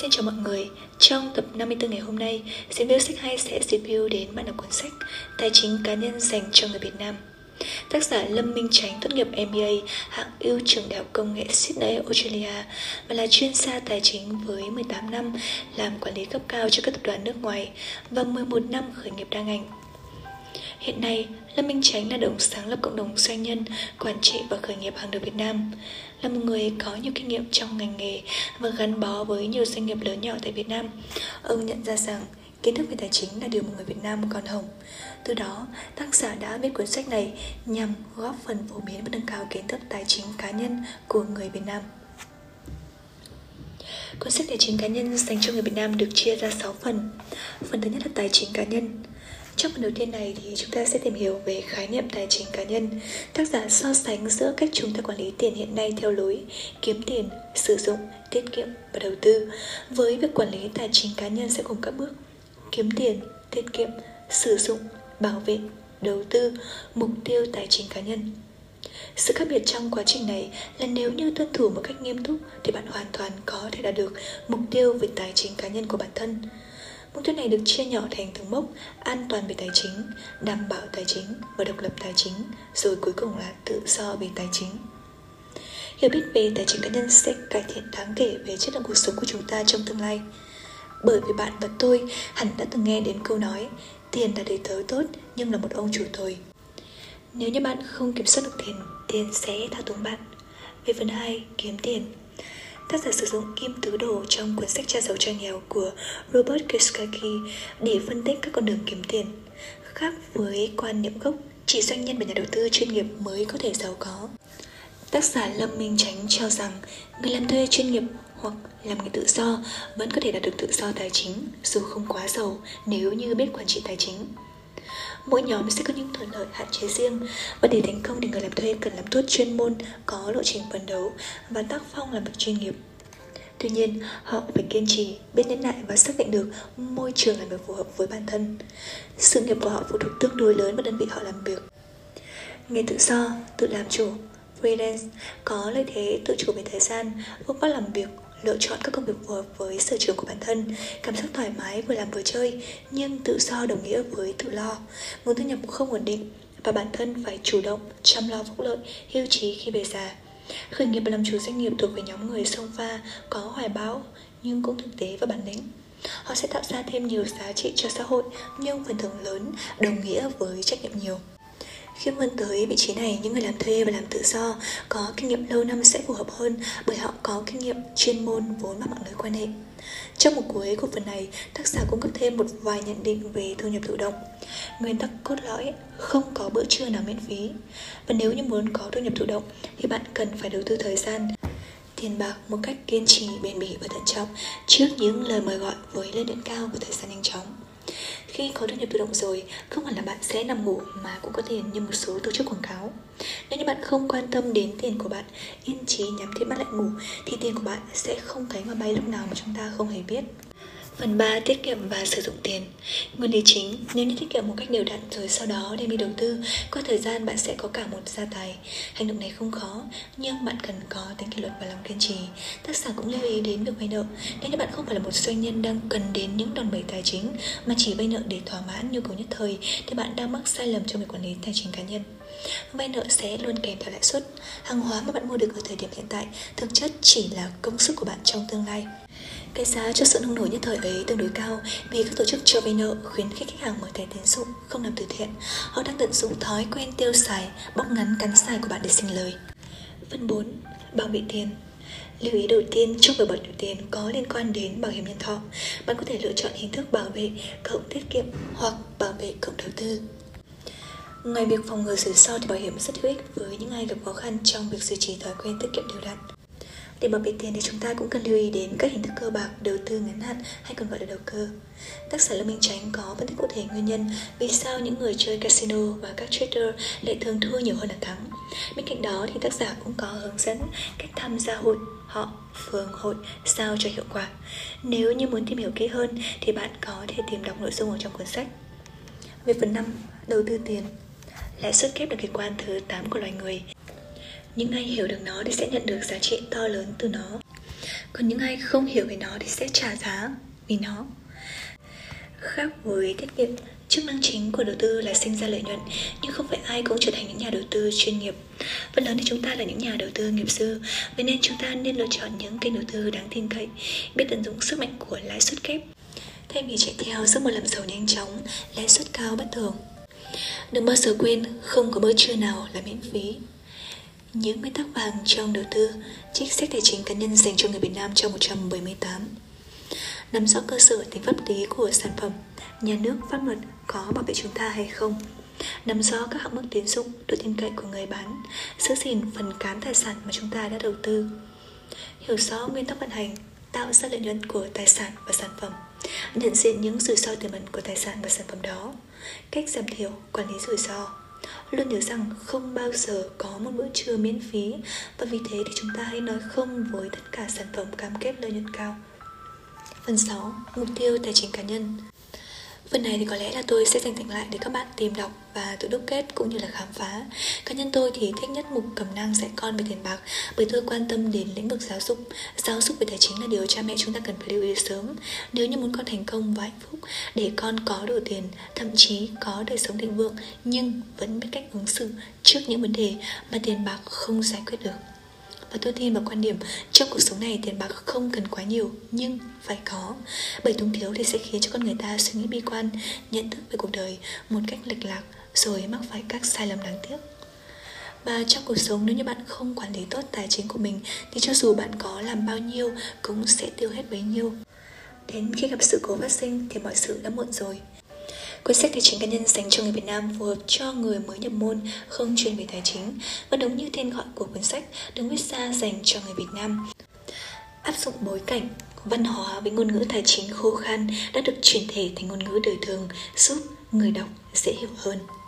Xin chào mọi người, trong tập 54 ngày hôm nay, Review Sách Hay sẽ review đến bạn đọc cuốn sách Tài chính cá nhân dành cho người Việt Nam. Tác giả Lâm Minh Chánh tốt nghiệp MBA hạng ưu trường đại học công nghệ Sydney, Australia và là chuyên gia tài chính với 18 năm làm quản lý cấp cao cho các tập đoàn nước ngoài và 11 năm khởi nghiệp đa ngành. Hiện nay, Lâm Minh Chánh là đồng sáng lập cộng đồng doanh nhân, quản trị và khởi nghiệp hàng đầu Việt Nam. Là một người có nhiều kinh nghiệm trong ngành nghề và gắn bó với nhiều doanh nghiệp lớn nhỏ tại Việt Nam, ông nhận ra rằng kiến thức về tài chính là điều mà người Việt Nam còn hổng. Từ đó, tác giả đã viết cuốn sách này nhằm góp phần phổ biến và nâng cao kiến thức tài chính cá nhân của người Việt Nam. Cuốn sách Tài chính cá nhân dành cho người Việt Nam được chia ra 6 phần. Phần thứ nhất là tài chính cá nhân. Trong phần đầu tiên này thì chúng ta sẽ tìm hiểu về khái niệm tài chính cá nhân. Tác giả so sánh giữa cách chúng ta quản lý tiền hiện nay theo lối kiếm tiền, sử dụng, tiết kiệm và đầu tư với việc quản lý tài chính cá nhân sẽ gồm các bước kiếm tiền, tiết kiệm, sử dụng, bảo vệ, đầu tư, mục tiêu tài chính cá nhân. Sự khác biệt trong quá trình này là nếu như tuân thủ một cách nghiêm túc thì bạn hoàn toàn có thể đạt được mục tiêu về tài chính cá nhân của bản thân. Mục tiêu này được chia nhỏ thành từng mốc an toàn về tài chính, đảm bảo tài chính và độc lập tài chính, rồi cuối cùng là tự do về tài chính. Hiểu biết về tài chính cá nhân sẽ cải thiện đáng kể về chất lượng cuộc sống của chúng ta trong tương lai. Bởi vì bạn và tôi hẳn đã từng nghe đến câu nói tiền là đầy tớ tốt nhưng là một ông chủ tồi. Nếu như bạn không kiểm soát được tiền, tiền sẽ thao túng bạn. Về phần 2, kiếm tiền. Tác giả sử dụng kim tứ đồ trong cuốn sách Cha giàu cha nghèo của Robert Kiyosaki để phân tích các con đường kiếm tiền. Khác với quan niệm gốc, chỉ doanh nhân và nhà đầu tư chuyên nghiệp mới có thể giàu có. Tác giả Lâm Minh Chánh cho rằng người làm thuê chuyên nghiệp hoặc làm nghề tự do vẫn có thể đạt được tự do tài chính dù không quá giàu nếu như biết quản trị tài chính. Mỗi nhóm sẽ có những thuận lợi hạn chế riêng và để thành công thì người làm thuê cần làm tốt chuyên môn, có lộ trình phấn đấu và tác phong làm việc chuyên nghiệp. Tuy nhiên, họ phải kiên trì, biết nhẫn nại và xác định được môi trường làm việc phù hợp với bản thân. Sự nghiệp của họ phụ thuộc tương đối lớn vào đơn vị họ làm việc. Nghề tự do, tự làm chủ, freelance có lợi thế tự chủ về thời gian, phương pháp làm việc, lựa chọn các công việc phù hợp với sở trường của bản thân, cảm giác thoải mái vừa làm vừa chơi, nhưng tự do đồng nghĩa với tự lo, nguồn thu nhập không ổn định và bản thân phải chủ động, chăm lo phúc lợi, hưu trí khi về già. Khởi nghiệp và làm chủ doanh nghiệp thuộc về nhóm người song pha, có hoài bão nhưng cũng thực tế và bản lĩnh. Họ sẽ tạo ra thêm nhiều giá trị cho xã hội nhưng phần thưởng lớn đồng nghĩa với trách nhiệm nhiều. Khi vươn tới vị trí này, những người làm thuê và làm tự do có kinh nghiệm lâu năm sẽ phù hợp hơn bởi họ có kinh nghiệm, chuyên môn, vốn và mạng lưới quan hệ. Trong một cuối của phần này, tác giả cung cấp thêm một vài nhận định về thu nhập thụ động. Nguyên tắc cốt lõi, không có bữa trưa nào miễn phí. Và nếu như muốn có thu nhập thụ động thì bạn cần phải đầu tư thời gian, tiền bạc một cách kiên trì, bền bỉ và thận trọng trước những lời mời gọi với lợi nhuận cao và thời gian nhanh chóng. Khi có thu nhập tự động rồi, không hẳn là bạn sẽ nằm ngủ mà cũng có tiền như một số tổ chức quảng cáo. Nếu như bạn không quan tâm đến tiền của bạn, yên trí nhắm thiết mắt lại ngủ thì tiền của bạn sẽ không cánh mà bay lúc nào mà chúng ta không hề biết. Phần 3, tiết kiệm và sử dụng tiền. Nguyên lý chính, nếu như tiết kiệm một cách đều đặn rồi sau đó đem đi đầu tư, qua thời gian bạn sẽ có cả một gia tài. Hành động này không khó, nhưng bạn cần có tính kỷ luật và lòng kiên trì. Tác giả cũng lưu ý đến việc vay nợ. Nếu như bạn không phải là một doanh nhân đang cần đến những đòn bẩy tài chính mà chỉ vay nợ để thỏa mãn nhu cầu nhất thời thì bạn đang mắc sai lầm trong việc quản lý tài chính cá nhân. Vay nợ sẽ luôn kèm theo lãi suất. Hàng hóa mà bạn mua được ở thời điểm hiện tại thực chất chỉ là công sức của bạn trong tương lai. Cái giá cho sự nông nổi nhất thời ấy tương đối cao vì các tổ chức cho vay nợ khuyến khích khách hàng mở thẻ tín dụng, không làm từ thiện. Họ đang tận dụng thói quen tiêu xài, bóc ngắn cắn xài của bạn để sinh lời. Phần 4, bảo vệ tiền. Lưu ý đầu tiên trong việc bảo vệ tiền có liên quan đến bảo hiểm nhân thọ. Bạn có thể lựa chọn hình thức bảo vệ cộng tiết kiệm hoặc bảo vệ cộng đầu tư. Ngoài việc phòng ngừa rủi ro thì bảo hiểm rất hữu ích với những ai gặp khó khăn trong việc duy trì thói quen tiết kiệm đều đặn. Để bảo vệ tiền thì chúng ta cũng cần lưu ý đến các hình thức cơ bạc, đầu tư ngắn hạn hay còn gọi là đầu cơ. Tác giả Lâm Minh Chánh có phân tích cụ thể nguyên nhân vì sao những người chơi casino và các trader lại thường thua nhiều hơn là thắng. Bên cạnh đó thì tác giả cũng có hướng dẫn cách tham gia hội, họ, phường, hội sao cho hiệu quả. Nếu như muốn tìm hiểu kỹ hơn thì bạn có thể tìm đọc nội dung ở trong cuốn sách. Về phần 5, đầu tư tiền. Lãi suất kép là kỳ quan thứ 8 của loài người. Những ai hiểu được nó thì sẽ nhận được giá trị to lớn từ nó. còn những ai không hiểu về nó thì sẽ trả giá vì nó. Khác với tiết kiệm, chức năng chính của đầu tư là sinh ra lợi nhuận, nhưng không phải ai cũng trở thành những nhà đầu tư chuyên nghiệp. Phần lớn thì chúng ta là những nhà đầu tư nghiệp dư, vậy nên chúng ta nên lựa chọn những kênh đầu tư đáng tin cậy, biết tận dụng sức mạnh của lãi suất kép, thay vì chạy theo giấc mơ làm giàu nhanh chóng, lãi suất cao bất thường. Đừng bao giờ quên, không có bữa trưa nào là miễn phí. Những nguyên tắc vàng trong đầu tư, trích sách tài chính cá nhân dành cho người Việt Nam trong 178. Nắm rõ cơ sở tính pháp lý của sản phẩm, nhà nước, pháp luật có bảo vệ chúng ta hay không. Nắm rõ các hạn mức tín dụng, độ tin cậy của người bán, giữ gìn phần cán tài sản mà chúng ta đã đầu tư. Hiểu rõ nguyên tắc vận hành, tạo ra lợi nhuận của tài sản và sản phẩm, nhận diện những rủi ro tiềm ẩn của tài sản và sản phẩm đó, cách giảm thiểu, quản lý rủi ro. Luôn nhớ rằng không bao giờ có một bữa trưa miễn phí, và vì thế thì chúng ta hãy nói không với tất cả sản phẩm cam kết lợi nhuận cao. Phần 6. Mục tiêu tài chính cá nhân. Phần này thì có lẽ là tôi sẽ dành tặng lại để các bạn tìm đọc và tự đúc kết cũng như là khám phá. Cá nhân tôi thì thích nhất mục Cẩm nang dạy con về tiền bạc, bởi tôi quan tâm đến lĩnh vực giáo dục. Giáo dục về tài chính là điều cha mẹ chúng ta cần phải lưu ý sớm nếu như muốn con thành công và hạnh phúc, để con có đủ tiền, thậm chí có đời sống thịnh vượng, nhưng vẫn biết cách ứng xử trước những vấn đề mà tiền bạc không giải quyết được. Và tôi tin vào quan điểm trong cuộc sống này tiền bạc không cần quá nhiều, nhưng phải có. Bởi túng thiếu thì sẽ khiến cho con người ta suy nghĩ bi quan, nhận thức về cuộc đời một cách lệch lạc, rồi mắc phải các sai lầm đáng tiếc. Và trong cuộc sống, nếu như bạn không quản lý tốt tài chính của mình thì cho dù bạn có làm bao nhiêu cũng sẽ tiêu hết bấy nhiêu. Đến khi gặp sự cố phát sinh thì mọi sự đã muộn rồi. Cuốn sách Tài chính cá nhân dành cho người Việt Nam phù hợp cho người mới nhập môn, không chuyên về tài chính, và đúng như tên gọi của cuốn sách, được viết ra dành cho người Việt Nam. Áp dụng bối cảnh, văn hóa với ngôn ngữ tài chính khô khan đã được chuyển thể thành ngôn ngữ đời thường, giúp người đọc dễ hiểu hơn.